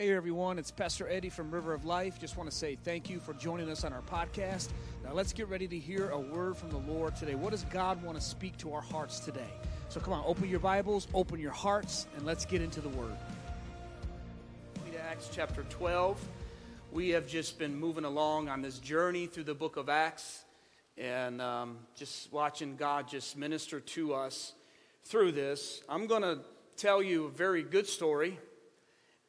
Hey everyone, it's Pastor Eddie from River of Life. Just want to say thank you for joining us on our podcast. Now let's get ready to hear a word from the Lord today. What does God want to speak to our hearts today? So come on, open your Bibles, open your hearts, and let's get into the Word. Acts chapter 12. We have just been moving along on this journey through the book of Acts and just watching God just minister to us through this. I'm going to tell you a very good story.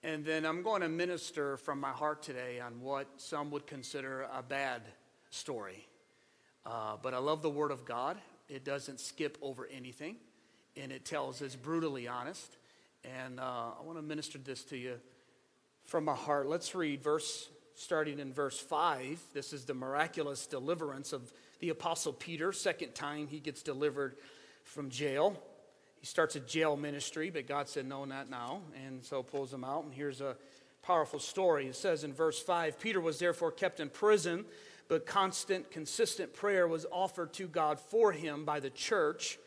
And then I'm going to minister from my heart today on what some would consider a bad story. But I love the Word of God. It doesn't skip over anything. And it tells us brutally honest. And I want to minister this to you from my heart. Let's read starting in verse 5. This is the miraculous deliverance of the Apostle Peter. Second time he gets delivered from jail. He starts a jail ministry, but God said, no, not now, and so pulls him out, and here's a powerful story. It says in verse 5, Peter was therefore kept in prison, but constant, consistent prayer was offered to God for him by the church.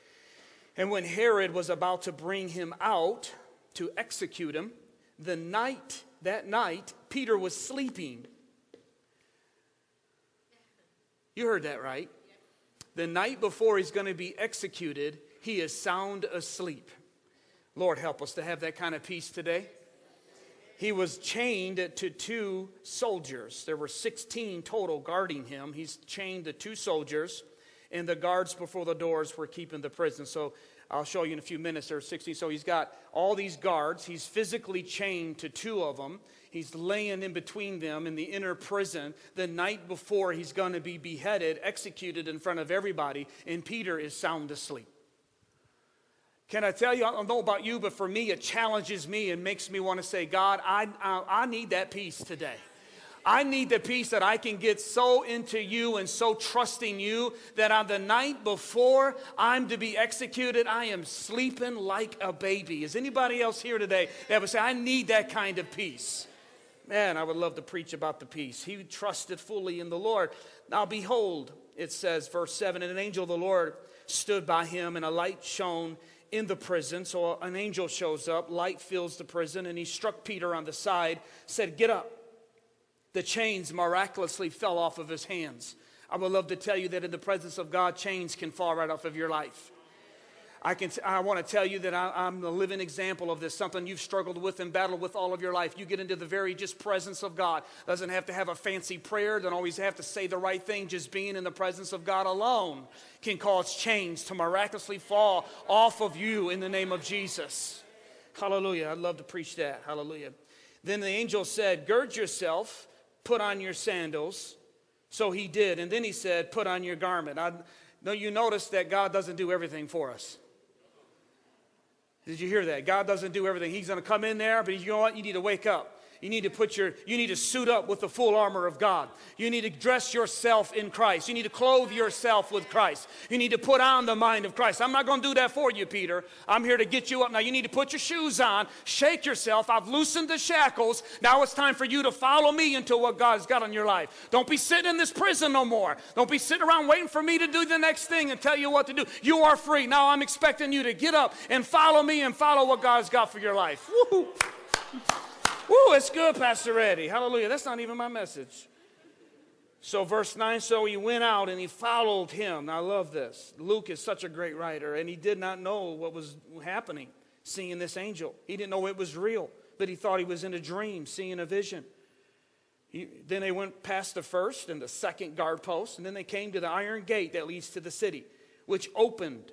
And when Herod was about to bring him out to execute him, that night, Peter was sleeping. You heard that right. The night before he's going to be executed, he is sound asleep. Lord, help us to have that kind of peace today. He was chained to two soldiers. There were 16 total guarding him. He's chained to two soldiers, and the guards before the doors were keeping the prison. So I'll show you in a few minutes. There are 16. So he's got all these guards. He's physically chained to two of them. He's laying in between them in the inner prison the night before he's going to be beheaded, executed in front of everybody, and Peter is sound asleep. Can I tell you, I don't know about you, but for me, it challenges me and makes me want to say, God, I need that peace today. I need the peace that I can get so into you and so trusting you that on the night before I'm to be executed, I am sleeping like a baby. Is anybody else here today that would say, I need that kind of peace? Man, I would love to preach about the peace. He trusted fully in the Lord. Now behold, it says, verse 7, and an angel of the Lord stood by him, and a light shone in the prison. So an angel shows up, light fills the prison, and he struck Peter on the side, said, get up. The chains miraculously fell off of his hands. I would love to tell you that in the presence of God, chains can fall right off of your life. I want to tell you that I'm a living example of this, something you've struggled with and battled with all of your life. You get into the very just presence of God. Doesn't have to have a fancy prayer. Don't always have to say the right thing. Just being in the presence of God alone can cause chains to miraculously fall off of you in the name of Jesus. Hallelujah. I'd love to preach that. Hallelujah. Then the angel said, gird yourself, put on your sandals. So he did. And then he said, put on your garment. You notice that God doesn't do everything for us. Did you hear that? God doesn't do everything. He's going to come in there, but you know what? You need to wake up. You need to suit up with the full armor of God. You need to dress yourself in Christ. You need to clothe yourself with Christ. You need to put on the mind of Christ. I'm not going to do that for you, Peter. I'm here to get you up. Now you need to put your shoes on, shake yourself. I've loosened the shackles. Now it's time for you to follow me into what God has got on your life. Don't be sitting in this prison no more. Don't be sitting around waiting for me to do the next thing and tell you what to do. You are free. Now I'm expecting you to get up and follow me and follow what God has got for your life. Woo-hoo. Woo, it's good, Pastor Eddie. Hallelujah. That's not even my message. So verse 9, so he went out and he followed him. Now, I love this. Luke is such a great writer, and he did not know what was happening, seeing this angel. He didn't know it was real, but he thought he was in a dream, seeing a vision. Then they went past the first and the second guard post, and then they came to the iron gate that leads to the city, which opened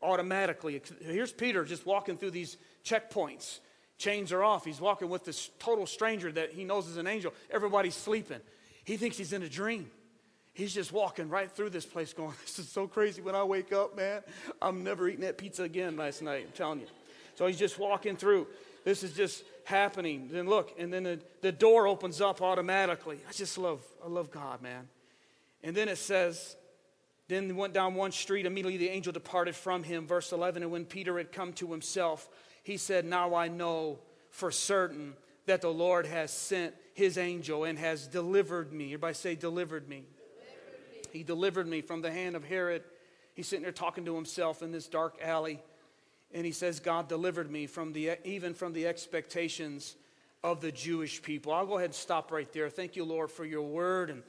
automatically. Here's Peter just walking through these checkpoints. Chains are off. He's walking with this total stranger that he knows is an angel. Everybody's sleeping. He thinks he's in a dream. He's just walking right through this place going, this is so crazy. When I wake up, man, I'm never eating that pizza again last night. I'm telling you. So he's just walking through. This is just happening. Then look, and then the door opens up automatically. I love God, man. And then it says, then he went down one street. Immediately the angel departed from him. Verse 11, and when Peter had come to himself, he said, now I know for certain that the Lord has sent his angel and has delivered me. Everybody say, delivered me. Delivered me. He delivered me from the hand of Herod. He's sitting there talking to himself in this dark alley. And he says, God delivered me from the expectations of the Jewish people. I'll go ahead and stop right there. Thank you, Lord, for your word. And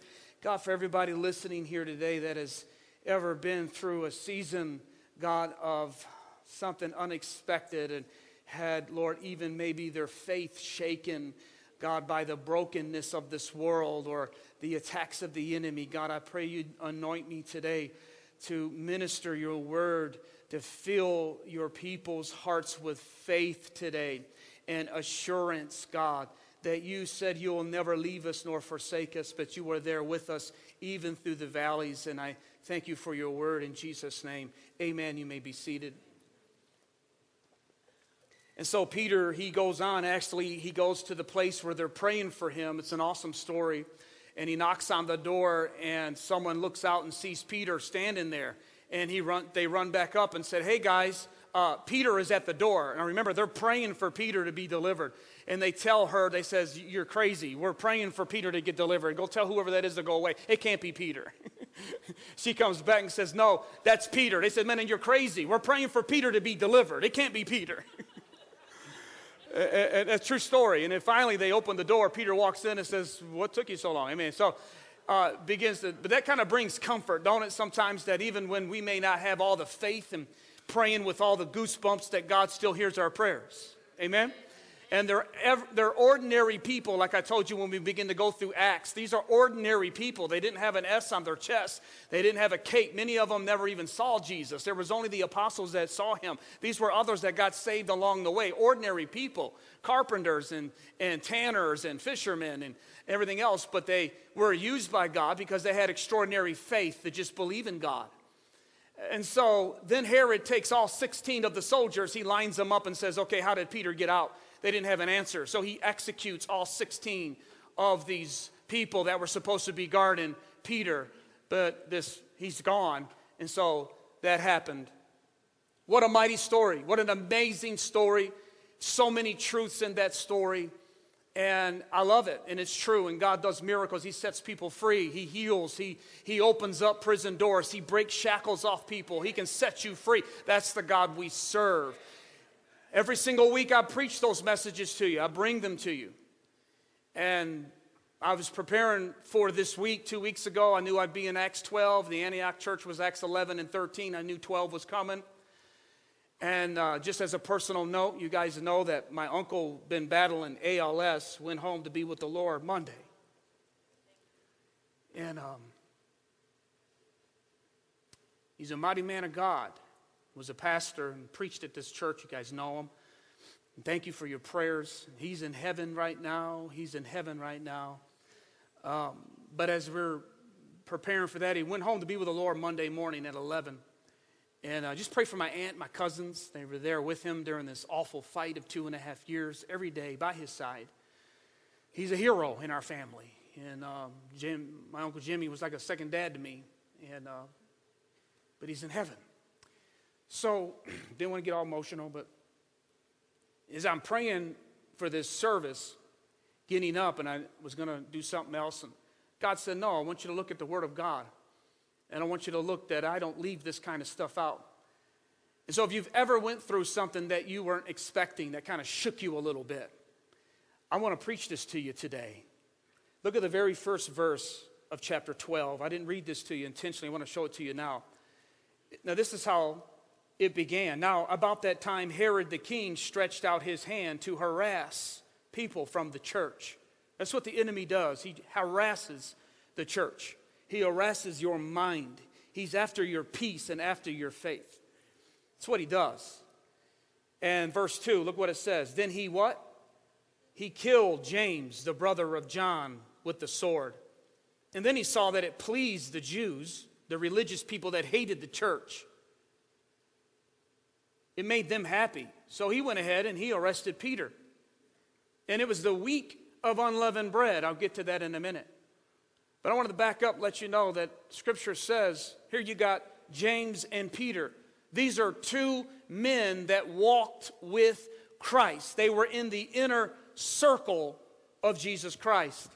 God, for everybody listening here today that has ever been through a season, God, of something unexpected and had, Lord, even maybe their faith shaken, God, by the brokenness of this world or the attacks of the enemy. God, I pray you anoint me today to minister your word, to fill your people's hearts with faith today and assurance, God, that you said you will never leave us nor forsake us, but you are there with us even through the valleys. And I thank you for your word in Jesus' name. Amen. You may be seated. And so Peter, he goes on, actually, he goes to the place where they're praying for him. It's an awesome story. And he knocks on the door, and someone looks out and sees Peter standing there. And they run back up and said, hey, guys, Peter is at the door. Now, remember, they're praying for Peter to be delivered. And they tell her, they says, you're crazy. We're praying for Peter to get delivered. Go tell whoever that is to go away. It can't be Peter. She comes back and says, no, that's Peter. They said, man, and you're crazy. We're praying for Peter to be delivered. It can't be Peter. A true story. And then finally they open the door. Peter walks in and says, what took you so long? I mean, so begins to, but that kind of brings comfort, don't it, sometimes, that even when we may not have all the faith and praying with all the goosebumps, that God still hears our prayers. Amen? And they're ordinary people, like I told you when we begin to go through Acts. These are ordinary people. They didn't have an S on their chest. They didn't have a cape. Many of them never even saw Jesus. There was only the apostles that saw him. These were others that got saved along the way. Ordinary people, carpenters and tanners and fishermen and everything else. But they were used by God because they had extraordinary faith to just believe in God. And so then Herod takes all 16 of the soldiers. He lines them up and says, okay, how did Peter get out? They didn't have an answer. So he executes all 16 of these people that were supposed to be guarding Peter. But he's gone. And so that happened. What a mighty story. What an amazing story. So many truths in that story. And I love it. And it's true. And God does miracles. He sets people free. He heals. He opens up prison doors. He breaks shackles off people. He can set you free. That's the God we serve. Every single week I preach those messages to you. I bring them to you. And I was preparing for this week 2 weeks ago. I knew I'd be in Acts 12. The Antioch church was Acts 11 and 13. I knew 12 was coming. And just as a personal note, you guys know that my uncle been battling ALS, went home to be with the Lord Monday. And he's a mighty man of God. Was a pastor and preached at this church. You guys know him. And thank you for your prayers. He's in heaven right now. He's in heaven right now. But as we're preparing for that, he went home to be with the Lord Monday morning at 11. And I just pray for my aunt, my cousins. They were there with him during this awful fight of 2.5 years, every day by his side. He's a hero in our family. And my Uncle Jimmy was like a second dad to me. And but he's in heaven. So, didn't want to get all emotional, but as I'm praying for this service, getting up, and I was going to do something else, and God said, no, I want you to look at the Word of God, and I want you to look that I don't leave this kind of stuff out. And so if you've ever went through something that you weren't expecting, that kind of shook you a little bit, I want to preach this to you today. Look at the very first verse of chapter 12. I didn't read this to you intentionally. I want to show it to you now. Now, this is how it began. Now, about that time, Herod the king stretched out his hand to harass people from the church. That's what the enemy does. He harasses the church. He harasses your mind. He's after your peace and after your faith. That's what he does. And verse 2, look what it says. Then he what? He killed James, the brother of John, with the sword. And then he saw that it pleased the Jews, the religious people that hated the church. It made them happy. So he went ahead and he arrested Peter. And it was the week of unleavened bread. I'll get to that in a minute. But I wanted to back up, let you know that Scripture says, here you got James and Peter. These are two men that walked with Christ. They were in the inner circle of Jesus Christ.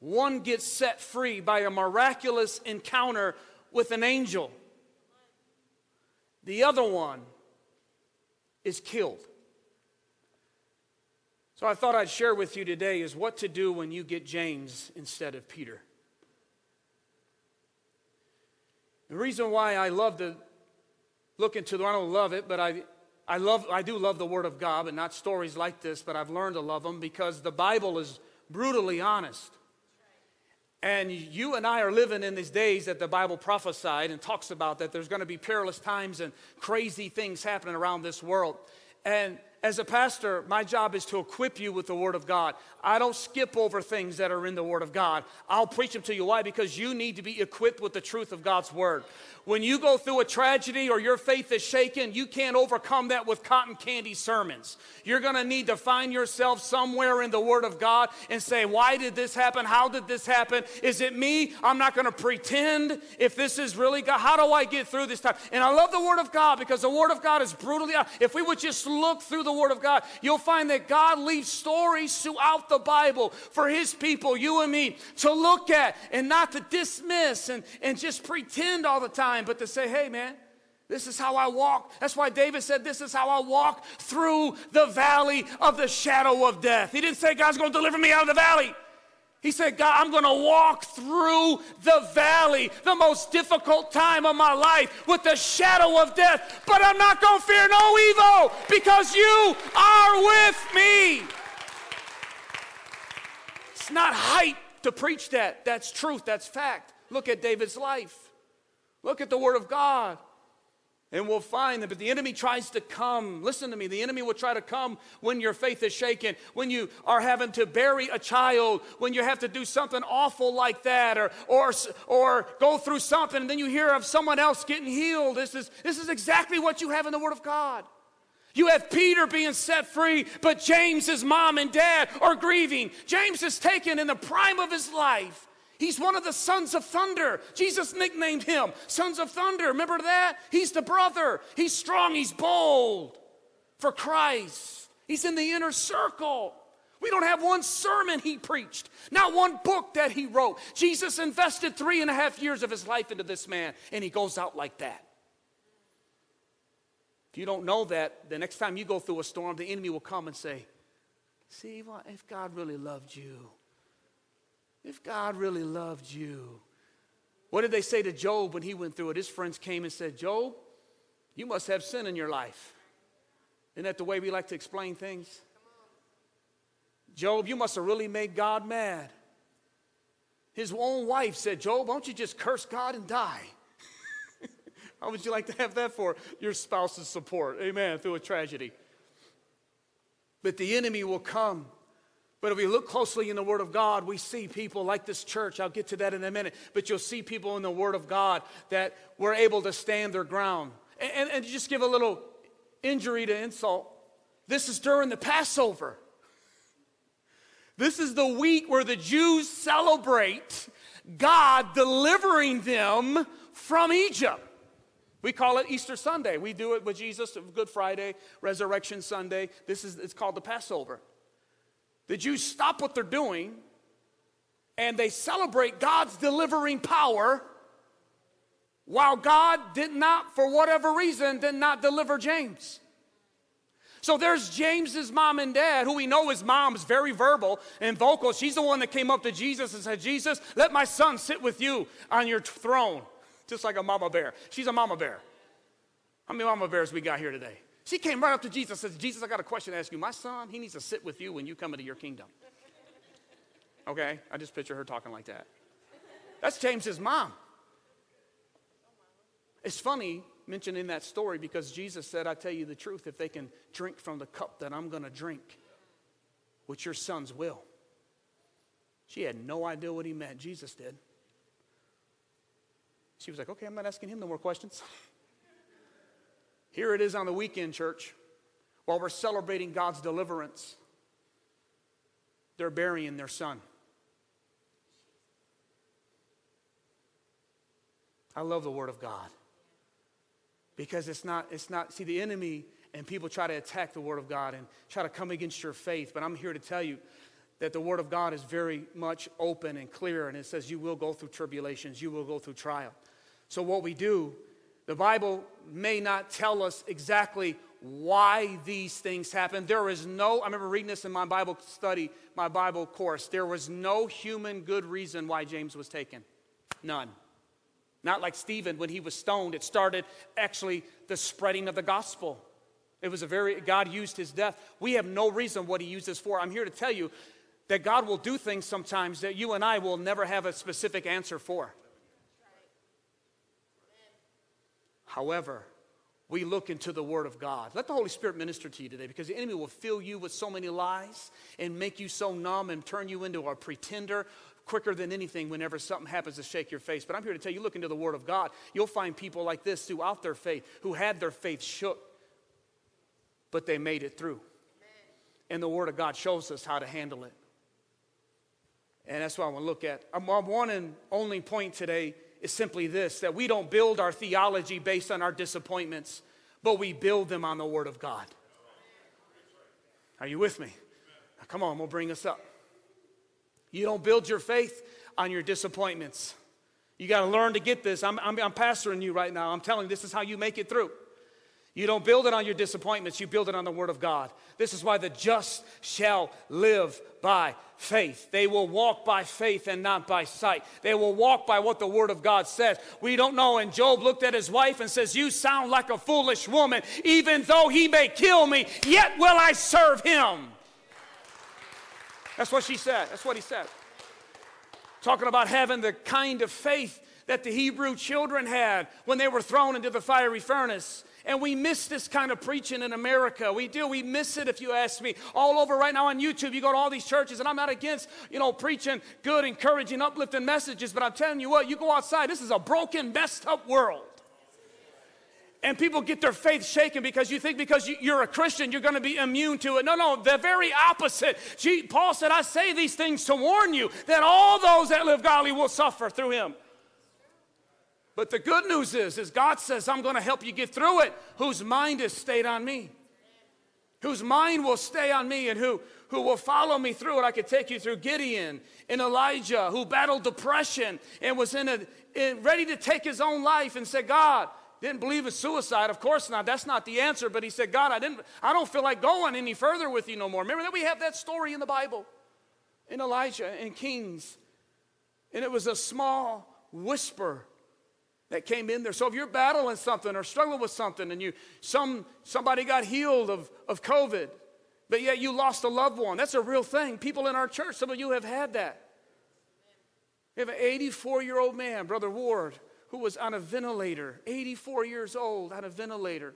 One gets set free by a miraculous encounter with an angel. The other one is killed. So I thought I'd share with you today is what to do when you get James instead of Peter. The reason why I love to look into the, I don't love it, but I do love the Word of God, and not stories like this, but I've learned to love them because the Bible is brutally honest. And you and I are living in these days that the Bible prophesied and talks about, that there's going to be perilous times and crazy things happening around this world. And as a pastor, my job is to equip you with the Word of God. I don't skip over things that are in the Word of God. I'll preach them to you. Why? Because you need to be equipped with the truth of God's Word. When you go through a tragedy or your faith is shaken, you can't overcome that with cotton candy sermons. You're going to need to find yourself somewhere in the Word of God and say, why did this happen? How did this happen? Is it me? I'm not going to pretend if this is really God. How do I get through this time? And I love the Word of God because the Word of God is brutally honest. If we would just look through the Word of God, you'll find that God leaves stories throughout the Bible for His people, you and me, to look at and not to dismiss and just pretend all the time, but to say, hey man, this is how I walk. That's why David said, this is how I walk through the valley of the shadow of death. He didn't say God's going to deliver me out of the valley. He said, God, I'm going to walk through the valley, the most difficult time of my life, with the shadow of death, but I'm not going to fear no evil because you are with me. It's not hype to preach that. That's truth. That's fact. Look at David's life. Look at the Word of God. And we'll find that, but the enemy tries to come. Listen to me. The enemy will try to come when your faith is shaken, when you are having to bury a child, when you have to do something awful like that, or go through something, and then you hear of someone else getting healed. This is exactly what you have in the Word of God. You have Peter being set free, but James's mom and dad are grieving. James is taken in the prime of his life. He's one of the sons of thunder. Jesus nicknamed him Sons of Thunder. Remember that? He's the brother. He's strong. He's bold for Christ. He's in the inner circle. We don't have one sermon he preached, not one book that he wrote. Jesus invested 3.5 years of his life into this man, and he goes out like that. If you don't know that, the next time you go through a storm, the enemy will come and say, see, well, if God really loved you, if God really loved you. What did they say to Job when he went through it? His friends came and said, Job, you must have sin in your life. Isn't that the way we like to explain things? Job, you must have really made God mad. His own wife said, Job, won't you just curse God and die? How would you like to have that for your spouse's support? Amen, through a tragedy. But the enemy will come. But if we look closely in the Word of God, we see people like this church. I'll get to that in a minute. But you'll see people in the Word of God that were able to stand their ground. And just give a little injury to insult. This is during the Passover. This is the week where the Jews celebrate God delivering them from Egypt. We call it Easter Sunday. We do it with Jesus, Good Friday, Resurrection Sunday. It's called the Passover. The Jews stop what they're doing, and they celebrate God's delivering power while God did not, for whatever reason, did not deliver James. So there's James's mom and dad, who we know his mom's very verbal and vocal. She's the one that came up to Jesus and said, Jesus, let my son sit with you on your throne, just like a mama bear. She's a mama bear. How many mama bears we got here today? She came right up to Jesus and said, Jesus, I got a question to ask you. My son, he needs to sit with you when you come into your kingdom. Okay, I just picture her talking like that. That's James's mom. It's funny mentioning that story because Jesus said, I tell you the truth, if they can drink from the cup that I'm going to drink, which your sons will. She had no idea what he meant. Jesus did. She was like, okay, I'm not asking him no more questions. Here it is on the weekend, church. While we're celebrating God's deliverance, they're burying their son. I love the Word of God. Because see, the enemy and people try to attack the Word of God and try to come against your faith. But I'm here to tell you that the Word of God is very much open and clear. And it says you will go through tribulations. You will go through trial. So what we do, the Bible may not tell us exactly why these things happen. There is no, I remember reading this in my Bible study, my Bible course, there was no human good reason why James was taken. None. Not like Stephen when he was stoned. It started actually the spreading of the gospel. It was a very, God used his death. We have no reason what he used this for. I'm here to tell you that God will do things sometimes that you and I will never have a specific answer for. However, we look into the Word of God. Let the Holy Spirit minister to you today, because the enemy will fill you with so many lies and make you so numb and turn you into a pretender quicker than anything whenever something happens to shake your face. But I'm here to tell you, look into the Word of God. You'll find people like this throughout their faith who had their faith shook, but they made it through. Amen. And the Word of God shows us how to handle it. And that's what I want to look at. Our one and only point today is simply this, that we don't build our theology based on our disappointments, but we build them on the Word of God. Are you with me? Now, come on, we'll bring us up. You don't build your faith on your disappointments. You got to learn to get this. I'm pastoring you right now. I'm telling you, this is how you make it through. You don't build it on your disappointments. You build it on the Word of God. This is why the just shall live by faith. They will walk by faith and not by sight. They will walk by what the Word of God says. We don't know. And Job looked at his wife and says, "You sound like a foolish woman. Even though he may kill me, yet will I serve him." That's what she said. That's what he said. Talking about having the kind of faith that the Hebrew children had when they were thrown into the fiery furnace. And we miss this kind of preaching in America. We do. We miss it, if you ask me. All over right now on YouTube, you go to all these churches, and I'm not against, you know, preaching good, encouraging, uplifting messages, but I'm telling you what, you go outside, this is a broken, messed up world. And people get their faith shaken because you think because you're a Christian, you're going to be immune to it. No, no, the very opposite. Paul said, "I say these things to warn you that all those that live godly will suffer through him." But the good news is God says, "I'm going to help you get through it, whose mind is stayed on me." Whose mind will stay on me and who will follow me through it. I could take you through Gideon and Elijah, who battled depression and was ready to take his own life and said, "God," didn't believe in suicide. Of course not. That's not the answer. But he said, "God, I don't feel like going any further with you no more." Remember that we have that story in the Bible, in Elijah and Kings. And it was a small whisper that came in there. So if you're battling something or struggling with something and somebody got healed of COVID, but yet you lost a loved one. That's a real thing. People in our church, some of you have had that. We have an 84-year-old man, Brother Ward, who was on a ventilator, 84 years old, on a ventilator.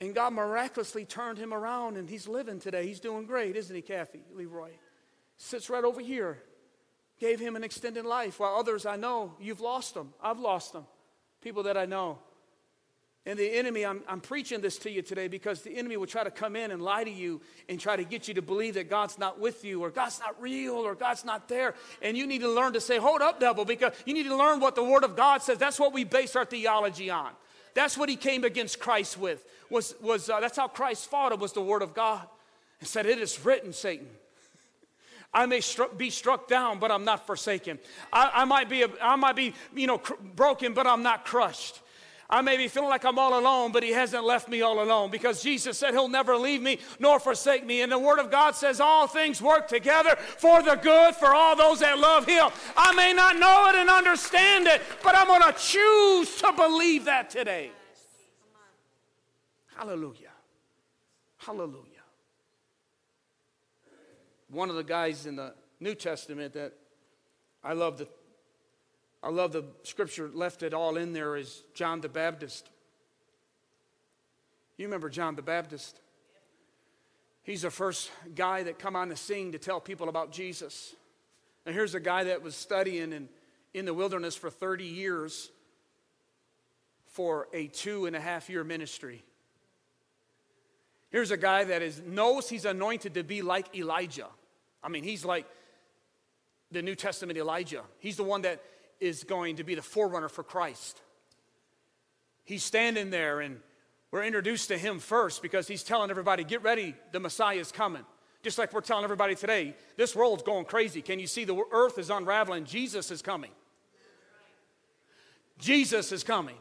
And God miraculously turned him around, and he's living today. He's doing great, isn't he, Kathy Leroy? Sits right over here. Gave him an extended life, while others I know, you've lost them. I've lost them, people that I know. And the enemy, I'm preaching this to you today because the enemy will try to come in and lie to you and try to get you to believe that God's not with you or God's not real or God's not there. And you need to learn to say, "Hold up, devil," because you need to learn what the Word of God says. That's what we base our theology on. That's what he came against Christ with. That's how Christ fought it, was the Word of God. And said, "It is written, Satan. I may be struck down, but I'm not forsaken. I might be broken, but I'm not crushed. I may be feeling like I'm all alone, but he hasn't left me all alone." Because Jesus said he'll never leave me nor forsake me. And the Word of God says all things work together for the good for all those that love him. I may not know it and understand it, but I'm going to choose to believe that today. Hallelujah. Hallelujah. One of the guys in the New Testament that I love the scripture left it all in there is John the Baptist. You remember John the Baptist? He's the first guy that come on the scene to tell people about Jesus. And here's a guy that was studying in the wilderness for 30 years for a 2.5-year ministry. Here's a guy that knows he's anointed to be like Elijah. I mean, he's like the New Testament Elijah. He's the one that is going to be the forerunner for Christ. He's standing there, and we're introduced to him first because he's telling everybody, "Get ready, the Messiah is coming." Just like we're telling everybody today, this world's going crazy. Can you see the earth is unraveling? Jesus is coming. Jesus is coming.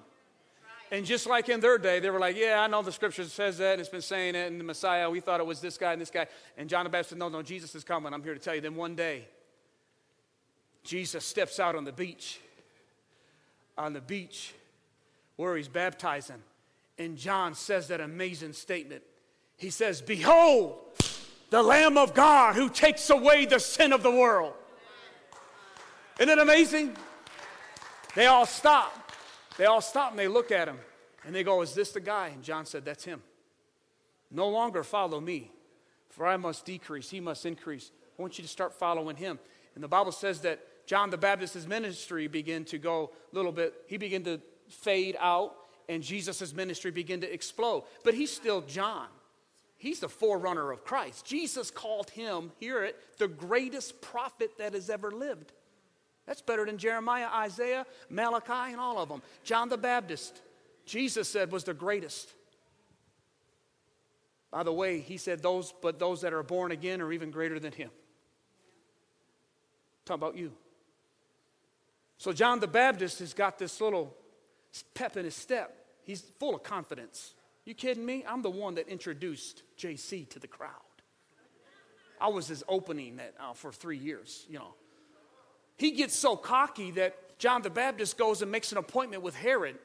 And just like in their day, they were like, yeah, I know the scripture says that, and it's been saying it, and the Messiah, we thought it was this guy and this guy. And John the Baptist said, no, Jesus is coming. I'm here to tell you. Then one day, Jesus steps out on the beach, where he's baptizing. And John says that amazing statement. He says, behold, the Lamb of God who takes away the sin of the world. Isn't it amazing? They all stop. They all stop and they look at him. And they go, is this the guy? And John said, that's him. No longer follow me, for I must decrease, he must increase. I want you to start following him. And the Bible says that John the Baptist's ministry began to go a little bit. He began to fade out, and Jesus' ministry began to explode. But he's still John. He's the forerunner of Christ. Jesus called him, hear it, the greatest prophet that has ever lived. That's better than Jeremiah, Isaiah, Malachi, and all of them. John the Baptist, Jesus said, was the greatest. By the way, he said, those that are born again are even greater than him. Talk about you. So John the Baptist has got this little pep in his step. He's full of confidence. You kidding me? I'm the one that introduced JC to the crowd. I was his opening for 3 years, you know. He gets so cocky that John the Baptist goes and makes an appointment with Herod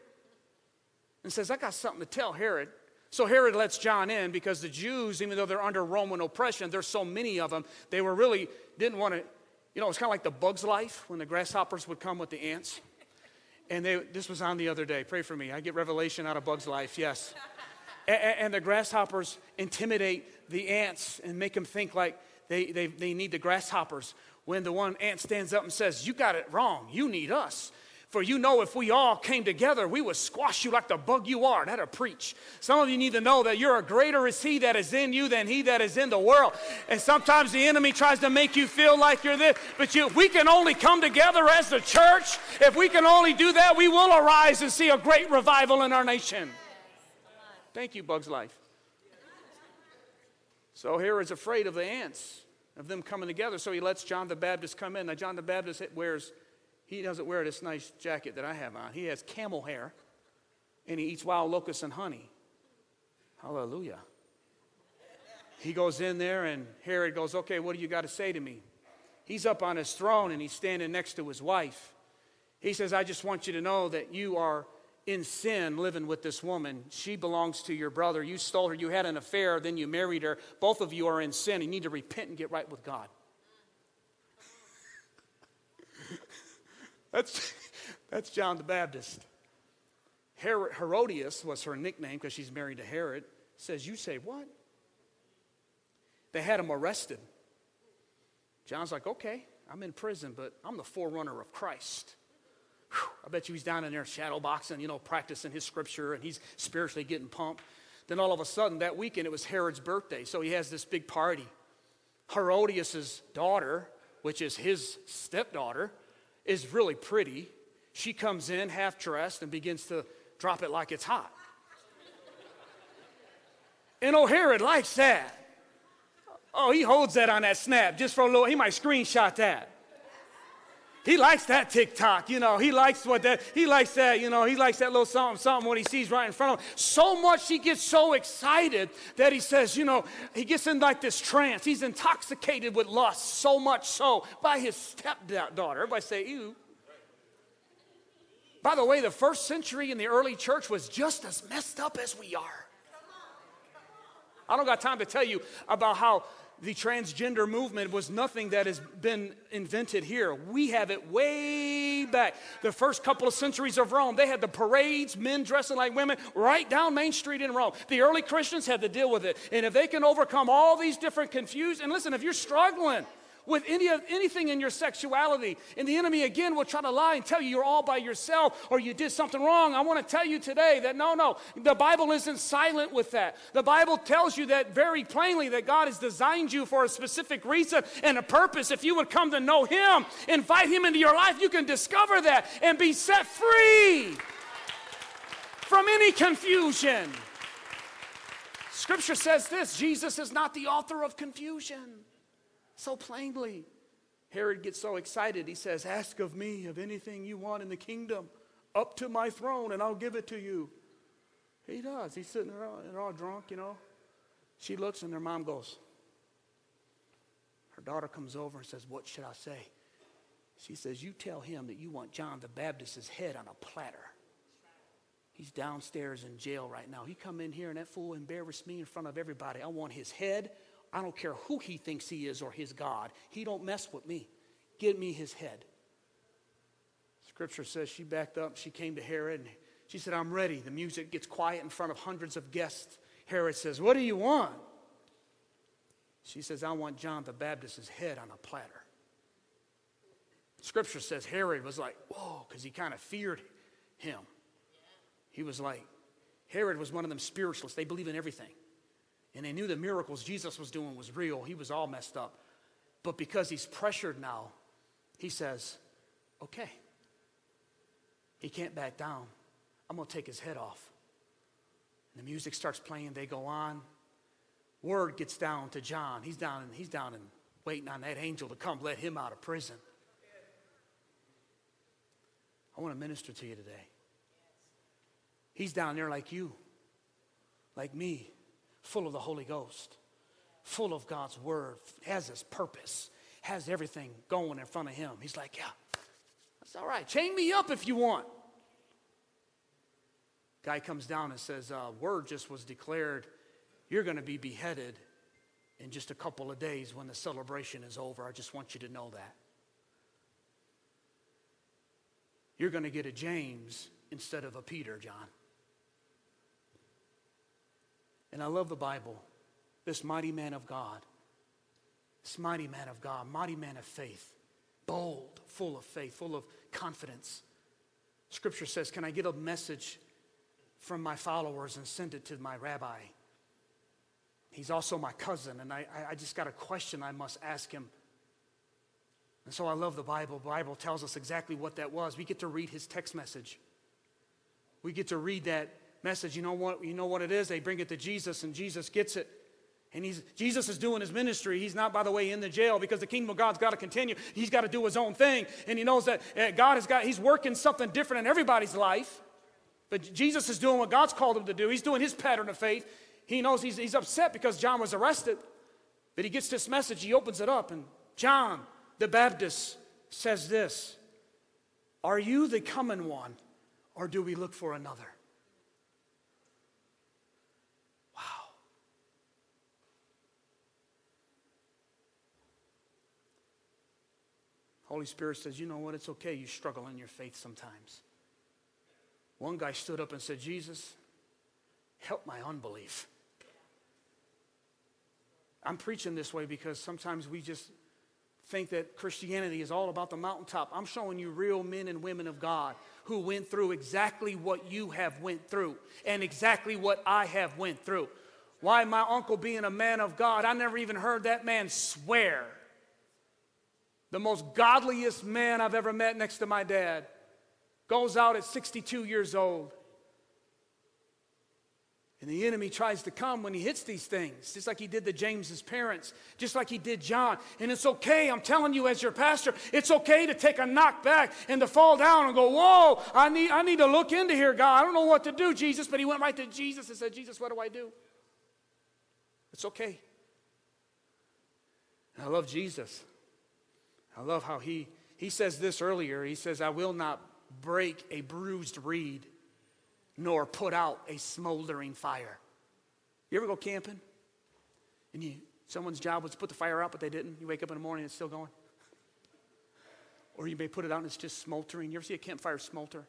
and says, I got something to tell Herod. So Herod lets John in because the Jews, even though they're under Roman oppression, there's so many of them, they were really didn't want to, you know, it's kind of like the bug's life when the grasshoppers would come with the ants. And this was on the other day. Pray for me. I get revelation out of Bug's Life, yes. And the grasshoppers intimidate the ants and make them think like they need the grasshoppers. When the one ant stands up and says, you got it wrong. You need us. For you know if we all came together, we would squash you like the bug you are. That'll preach. Some of you need to know that you're a greater is he that is in you than he that is in the world. And sometimes the enemy tries to make you feel like you're this. But if we can only come together as the church, if we can only do that, we will arise and see a great revival in our nation. Thank you, Bug's Life. So Herod's afraid of the ants, of them coming together. So he lets John the Baptist come in. Now John the Baptist he doesn't wear this nice jacket that I have on. He has camel hair, and he eats wild locusts and honey. Hallelujah. He goes in there, and Herod goes, okay, what do you got to say to me? He's up on his throne, and he's standing next to his wife. He says, I just want you to know that you are in sin living with this woman. She belongs to your brother. You stole her. You had an affair. Then you married her. Both of you are in sin. You need to repent and get right with God. That's John the Baptist. Herodias was her nickname because she's married to Herod. Says, you say what? They had him arrested. John's like, okay, I'm in prison, but I'm the forerunner of Christ. Whew, I bet you he's down in there shadow boxing, you know, practicing his scripture, and he's spiritually getting pumped. Then all of a sudden, that weekend, it was Herod's birthday, so he has this big party. Herodias' daughter, which is his stepdaughter, is really pretty. She comes in half-dressed and begins to drop it like it's hot. And Herod likes that. Oh, he holds that on that snap just for a little. He might screenshot that. He likes that TikTok, you know. He likes that little something when he sees right in front of him. So much he gets so excited that he says, you know, he gets in like this trance. He's intoxicated with lust, so much so by his stepdaughter. Everybody say, ew. By the way, the first century in the early church was just as messed up as we are. I don't got time to tell you about how the transgender movement was nothing that has been invented here. We have it way back. The first couple of centuries of Rome, they had the parades, men dressing like women, right down Main Street in Rome. The early Christians had to deal with it. And if they can overcome all these different confused, and listen, if you're struggling with anything in your sexuality, and the enemy again will try to lie and tell you you're all by yourself or you did something wrong, I want to tell you today that no, the Bible isn't silent with that. The Bible tells you that very plainly that God has designed you for a specific reason and a purpose. If you would come to know him, invite him into your life, you can discover that and be set free from any confusion. Scripture says this, Jesus is not the author of confusion. So plainly, Herod gets so excited, he says, ask of me of anything you want in the kingdom, up to my throne, and I'll give it to you. He does. He's sitting there all drunk, you know. She looks and their mom goes. Her daughter comes over and says, what should I say? She says, you tell him that you want John the Baptist's head on a platter. He's downstairs in jail right now. He come in here and that fool embarrassed me in front of everybody. I want his head. I don't care who he thinks he is or his God. He don't mess with me. Give me his head. Scripture says she backed up. She came to Herod and she said, I'm ready. The music gets quiet in front of hundreds of guests. Herod says, what do you want? She says, I want John the Baptist's head on a platter. Scripture says Herod was like, whoa, because he kind of feared him. He was like, Herod was one of them spiritualists. They believe in everything. And they knew the miracles Jesus was doing was real. He was all messed up. But because he's pressured now, he says, okay. He can't back down. I'm going to take his head off. And the music starts playing. They go on. Word gets down to John. He's down and waiting on that angel to come let him out of prison. I want to minister to you today. He's down there like you, like me, full of the Holy Ghost, full of God's word, has his purpose, has everything going in front of him. He's like, yeah, that's all right. Chain me up if you want. Guy comes down and says, word just was declared. You're going to be beheaded in just a couple of days when the celebration is over. I just want you to know that. You're going to get a James instead of a Peter, John. And I love the Bible. This mighty man of God. This mighty man of God. Mighty man of faith. Bold. Full of faith. Full of confidence. Scripture says, can I get a message from my followers and send it to my rabbi? He's also my cousin. And I just got a question I must ask him. And so I love the Bible. The Bible tells us exactly what that was. We get to read his text message. We get to read that message. You know what it is? They bring it to Jesus, and Jesus gets it. And Jesus is doing his ministry. He's not, by the way, in the jail because the kingdom of God's got to continue. He's got to do his own thing. And he knows that he's working something different in everybody's life. But Jesus is doing what God's called him to do. He's doing his pattern of faith. He knows he's upset because John was arrested. But he gets this message. He opens it up, and John the Baptist says this, are you the coming one, or do we look for another? Wow. Holy Spirit says, you know what, it's okay, you struggle in your faith sometimes. One guy stood up and said, Jesus, help my unbelief. I'm preaching this way because sometimes we just think that Christianity is all about the mountaintop. I'm showing you real men and women of God who went through exactly what you have went through and exactly what I have went through. Why my uncle being a man of God, I never even heard that man swear. The most godliest man I've ever met next to my dad. Goes out at 62 years old. And the enemy tries to come when he hits these things, just like he did to James's parents, just like he did John. And it's okay, I'm telling you as your pastor, it's okay to take a knock back and to fall down and go, whoa, I need to look into here, God. I don't know what to do, Jesus. But he went right to Jesus and said, Jesus, what do I do? It's okay. And I love Jesus. I love how he says this earlier. He says, I will not break a bruised reed, nor put out a smoldering fire. You ever go camping? And someone's job was to put the fire out, but they didn't. You wake up in the morning, it's still going. Or you may put it out and it's just smoldering. You ever see a campfire smolder?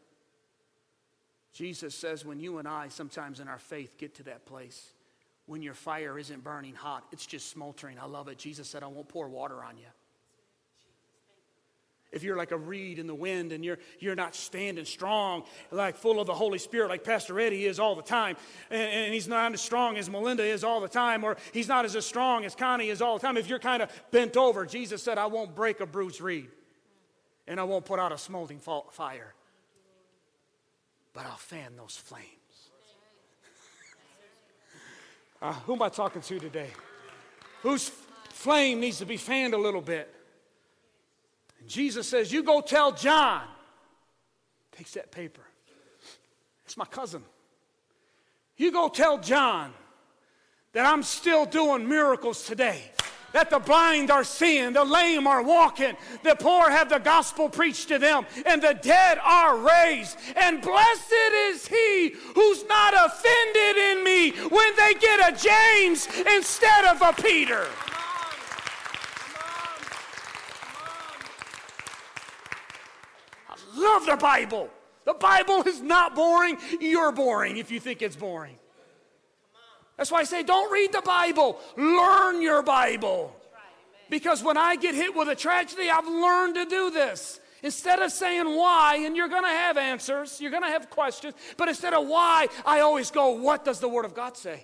Jesus says when you and I sometimes in our faith get to that place, when your fire isn't burning hot, it's just smoldering. I love it. Jesus said, I won't pour water on you. If you're like a reed in the wind and you're not standing strong, like full of the Holy Spirit, like Pastor Eddie is all the time, and he's not as strong as Melinda is all the time, or he's not as strong as Connie is all the time, if you're kind of bent over, Jesus said, I won't break a bruised reed, and I won't put out a smoldering fire, but I'll fan those flames. Who am I talking to today? Whose flame needs to be fanned a little bit? Jesus says, you go tell John. Takes that paper. It's my cousin. You go tell John that I'm still doing miracles today, that the blind are seeing, the lame are walking, the poor have the gospel preached to them, and the dead are raised. And blessed is he who's not offended in me when they get a James instead of a Peter. Come on. I love the Bible. The Bible is not boring. You're boring if you think it's boring. That's why I say don't read the Bible. Learn your Bible. Because when I get hit with a tragedy, I've learned to do this. Instead of saying why, and you're going to have answers, you're going to have questions, but instead of why, I always go, what does the Word of God say?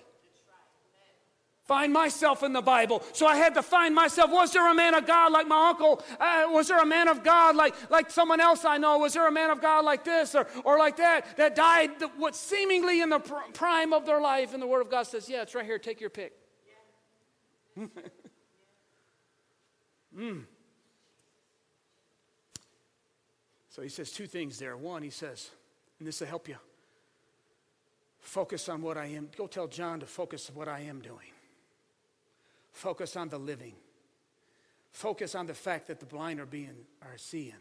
Find myself in the Bible. So I had to find myself. Was there a man of God like my uncle? Was there a man of God like someone else I know? Was there a man of God like this or like that that died what seemingly in the prime of their life? And the Word of God says, yeah, it's right here. Take your pick. Yeah. So he says two things there. One, he says, and this will help you. Focus on what I am. Go tell John to focus on what I am doing. Focus on the living. Focus on the fact that the blind are seeing.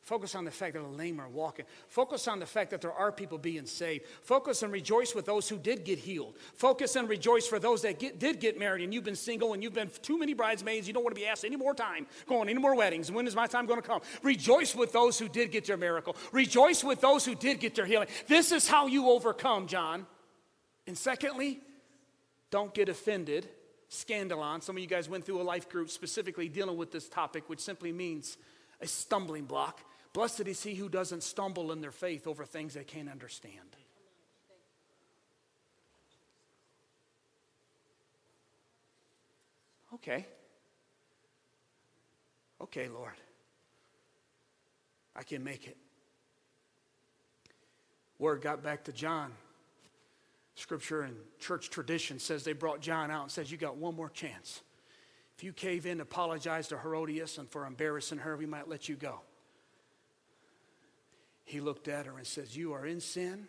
Focus on the fact that the lame are walking. Focus on the fact that there are people being saved. Focus and rejoice with those who did get healed. Focus and rejoice for those that did get married, and you've been single and you've been too many bridesmaids. You don't want to be asked any more time, going any more weddings. When is my time going to come? Rejoice with those who did get your miracle. Rejoice with those who did get their healing. This is how you overcome, John. And secondly, don't get offended. Scandalon. Some of you guys went through a life group specifically dealing with this topic, which simply means a stumbling block. Blessed is he who doesn't stumble in their faith over things they can't understand. Okay. Okay, Lord. I can make it. Word got back to John. Scripture and church tradition says they brought John out and says, you got one more chance. If you cave in, apologize to Herodias and for embarrassing her, we might let you go. He looked at her and says, you are in sin,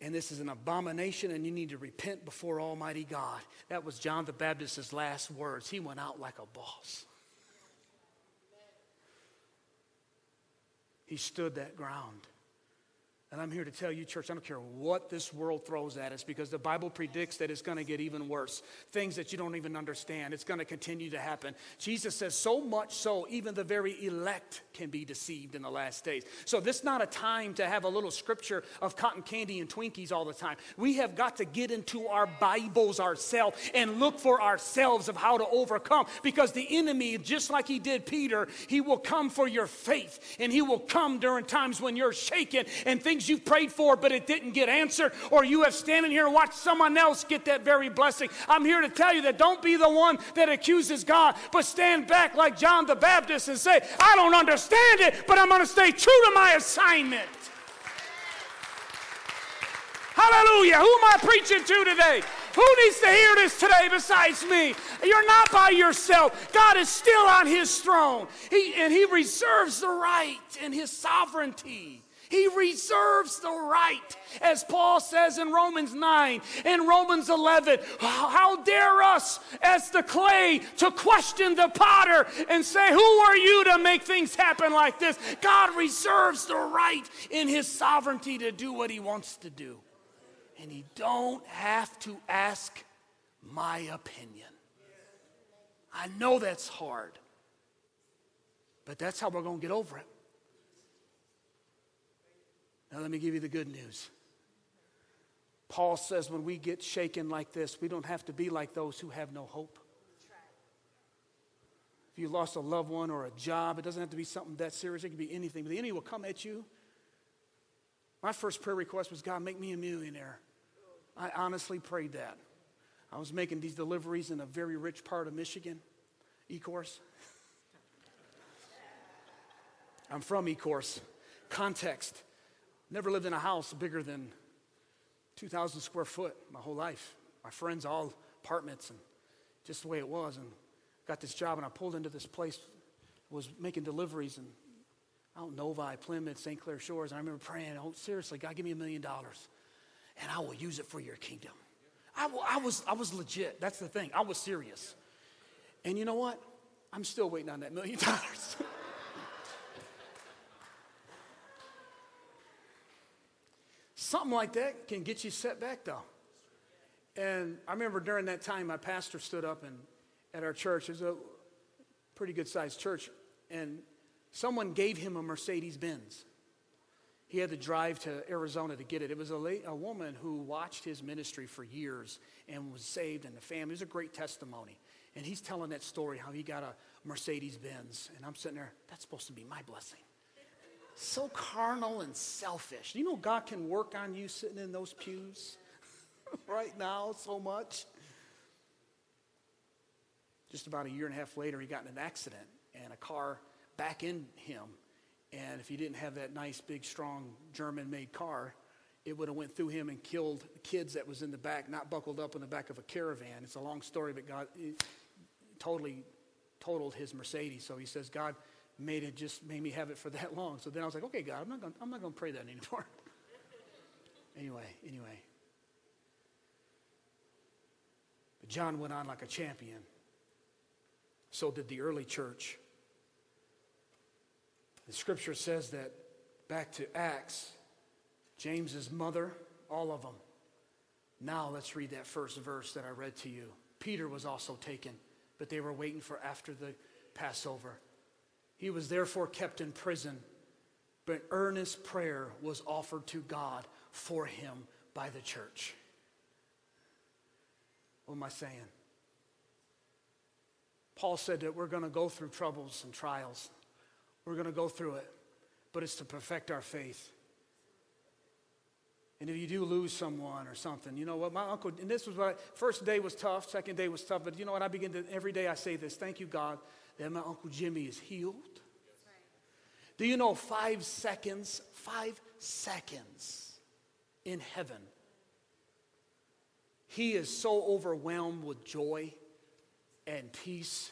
and this is an abomination, and you need to repent before Almighty God. That was John the Baptist's last words. He went out like a boss. He stood that ground. And I'm here to tell you, church, I don't care what this world throws at us, because the Bible predicts that it's going to get even worse. Things that you don't even understand. It's going to continue to happen. Jesus says so much so, even the very elect can be deceived in the last days. So this is not a time to have a little scripture of cotton candy and Twinkies all the time. We have got to get into our Bibles ourselves and look for ourselves of how to overcome. Because the enemy, just like he did Peter, he will come for your faith. And he will come during times when you're shaken and thinking you've prayed for but it didn't get answered, or you have standing here and watched someone else get that very blessing. I'm here to tell you that don't be the one that accuses God, but stand back like John the Baptist and say, I don't understand it, but I'm going to stay true to my assignment. Hallelujah. Who am I preaching to today? Who needs to hear this today besides me? You're not by yourself. God is still on his throne. He reserves the right in his sovereignty. He reserves the right, as Paul says in Romans 9 and Romans 11. How dare us as the clay to question the potter and say, who are you to make things happen like this? God reserves the right in his sovereignty to do what he wants to do. And he don't have to ask my opinion. I know that's hard, but that's how we're going to get over it. Now let me give you the good news. Paul says when we get shaken like this, we don't have to be like those who have no hope. If you lost a loved one or a job, it doesn't have to be something that serious. It can be anything. But the enemy will come at you. My first prayer request was, God, make me a millionaire. I honestly prayed that. I was making these deliveries in a very rich part of Michigan, Ecorse. I'm from Ecorse. Context. Never lived in a house bigger than 2,000 square foot my whole life. My friends, all apartments, and just the way it was. And got this job, and I pulled into this place, was making deliveries, and out in Novi, Plymouth, St. Clair Shores. And I remember praying, oh, seriously, God, give me $1 million. and I will use it for your kingdom. I was legit. That's the thing. I was serious. And you know what? I'm still waiting on that $1 million. Something like that can get you set back, though. And I remember during that time, my pastor stood up and at our church. There's a pretty good-sized church. And someone gave him a Mercedes-Benz. He had to drive to Arizona to get it. It was a woman who watched his ministry for years and was saved in the family. It was a great testimony. And he's telling that story, how he got a Mercedes-Benz. And I'm sitting there, that's supposed to be my blessing. So carnal and selfish. You know God can work on you sitting in those pews right now so much. Just about a year and a half later, he got in an accident and a car back in him. And if he didn't have that nice, big, strong, German-made car, it would have went through him and killed the kids that was in the back, not buckled up in the back of a caravan. It's a long story, but God totally totaled his Mercedes. So he says, God made me have it for that long. So then I was like, okay, God, I'm not going to pray that anymore. Anyway. But John went on like a champion. So did the early church. The scripture says that, back to Acts, James's mother, all of them. Now let's read that first verse that I read to you. Peter was also taken, but they were waiting for after the Passover. He was therefore kept in prison, but earnest prayer was offered to God for him by the church. What am I saying? Paul said that we're going to go through troubles and trials. We're going to go through it, but it's to perfect our faith. And if you do lose someone or something, you know what, my uncle, and this was first day was tough, second day was tough, but you know what, every day I say this, thank you, God, that my Uncle Jimmy is healed. That's right. Do you know 5 seconds in heaven, he is so overwhelmed with joy and peace.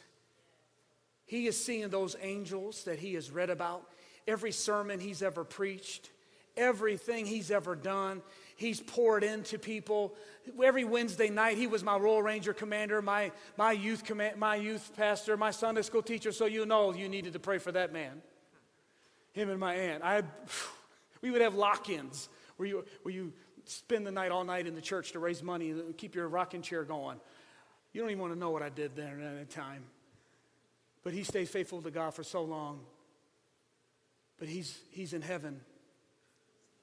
He is seeing those angels that he has read about, every sermon he's ever preached, everything he's ever done. He's poured into people. Every Wednesday night, he was my Royal Ranger commander, my youth pastor, my Sunday school teacher, so you know you needed to pray for that man, him and my aunt. We would have lock-ins where you spend the night all night in the church to raise money and keep your rocking chair going. You don't even want to know what I did there at that time. But he stayed faithful to God for so long. But he's in heaven.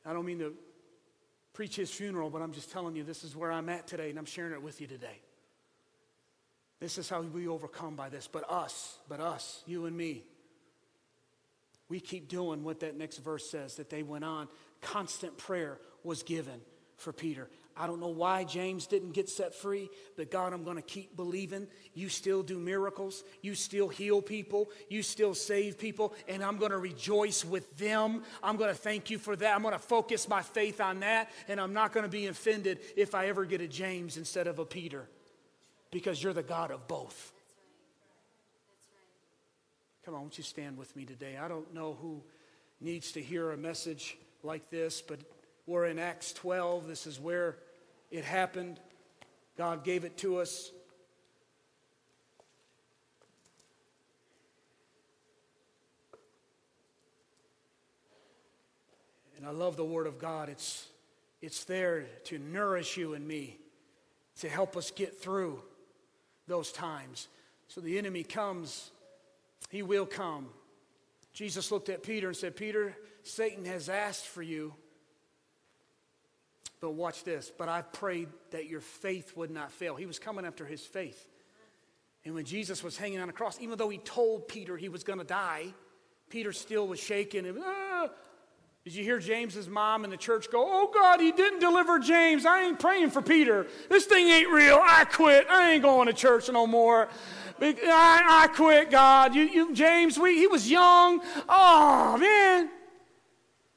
I don't mean to preach his funeral, but I'm just telling you this is where I'm at today, and I'm sharing it with you today. This is how we overcome by this. But us, you and me, we keep doing what that next verse says, that they went on. Constant prayer was given for Peter. I don't know why James didn't get set free, but God, I'm going to keep believing. You still do miracles. You still heal people. You still save people, and I'm going to rejoice with them. I'm going to thank you for that. I'm going to focus my faith on that, and I'm not going to be offended if I ever get a James instead of a Peter, because you're the God of both. Come on, won't you stand with me today? I don't know who needs to hear a message like this, but we're in Acts 12. This is where it happened. God gave it to us. And I love the Word of God. It's there to nourish you and me, to help us get through those times. So the enemy comes. He will come. Jesus looked at Peter and said, Peter, Satan has asked for you. But watch this. But I prayed that your faith would not fail. He was coming after his faith. And when Jesus was hanging on a cross, even though he told Peter he was going to die, Peter still was shaking. And, did you hear James's mom in the church go, oh, God, he didn't deliver James. I ain't praying for Peter. This thing ain't real. I quit. I ain't going to church no more. I quit, God. You James, he was young. Oh, man.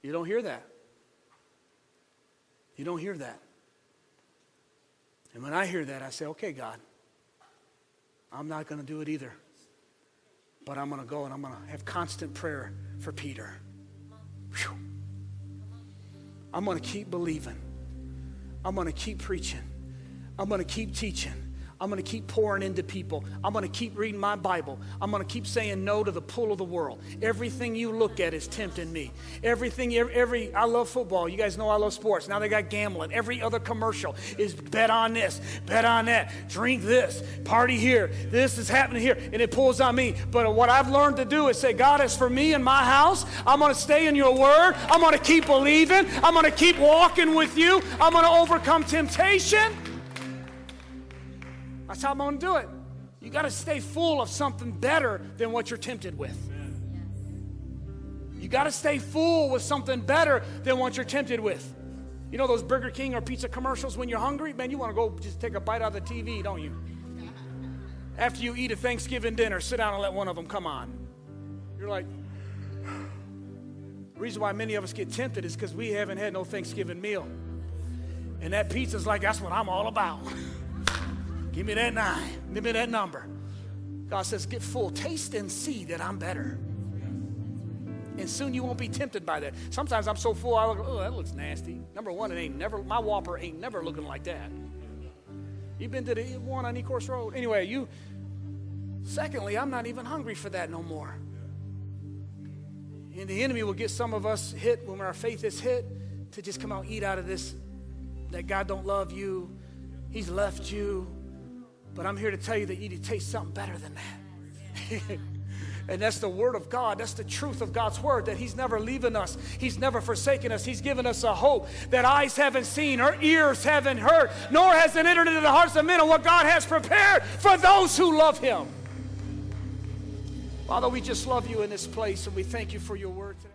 You don't hear that. You don't hear that. And when I hear that, I say, okay, God, I'm not going to do it either. But I'm going to go and I'm going to have constant prayer for Peter. Whew. I'm going to keep believing. I'm going to keep preaching. I'm going to keep teaching. I'm going to keep pouring into people. I'm going to keep reading my Bible. I'm going to keep saying no to the pull of the world. Everything you look at is tempting me. Everything, I love football. You guys know I love sports. Now they got gambling. Every other commercial is bet on this, bet on that, drink this, party here, this is happening here, and it pulls on me. But what I've learned to do is say, God, as for me and my house, I'm going to stay in your word. I'm going to keep believing. I'm going to keep walking with you. I'm going to overcome temptation. That's how I'm going to do it. You got to stay full of something better than what you're tempted with. You got to stay full with something better than what you're tempted with. You know those Burger King or pizza commercials when you're hungry? Man, you want to go just take a bite out of the TV, don't you? After you eat a Thanksgiving dinner, sit down and let one of them come on. You're like, the reason why many of us get tempted is because we haven't had no Thanksgiving meal. And that pizza's like, that's what I'm all about. Give me that nine. Give me that number. God says, get full. Taste and see that I'm better. And soon you won't be tempted by that. Sometimes I'm so full, I look, oh, that looks nasty. Number one, my Whopper ain't never looking like that. You've been to the one on Ecorse Road? Anyway, secondly, I'm not even hungry for that no more. And the enemy will get some of us hit when our faith is hit to just come out, eat out of this, that God don't love you. He's left you. But I'm here to tell you that you need to taste something better than that. And that's the word of God. That's the truth of God's word, that he's never leaving us. He's never forsaken us. He's given us a hope that eyes haven't seen or ears haven't heard, nor has it entered into the hearts of men, and what God has prepared for those who love him. Father, we just love you in this place, and we thank you for your word today.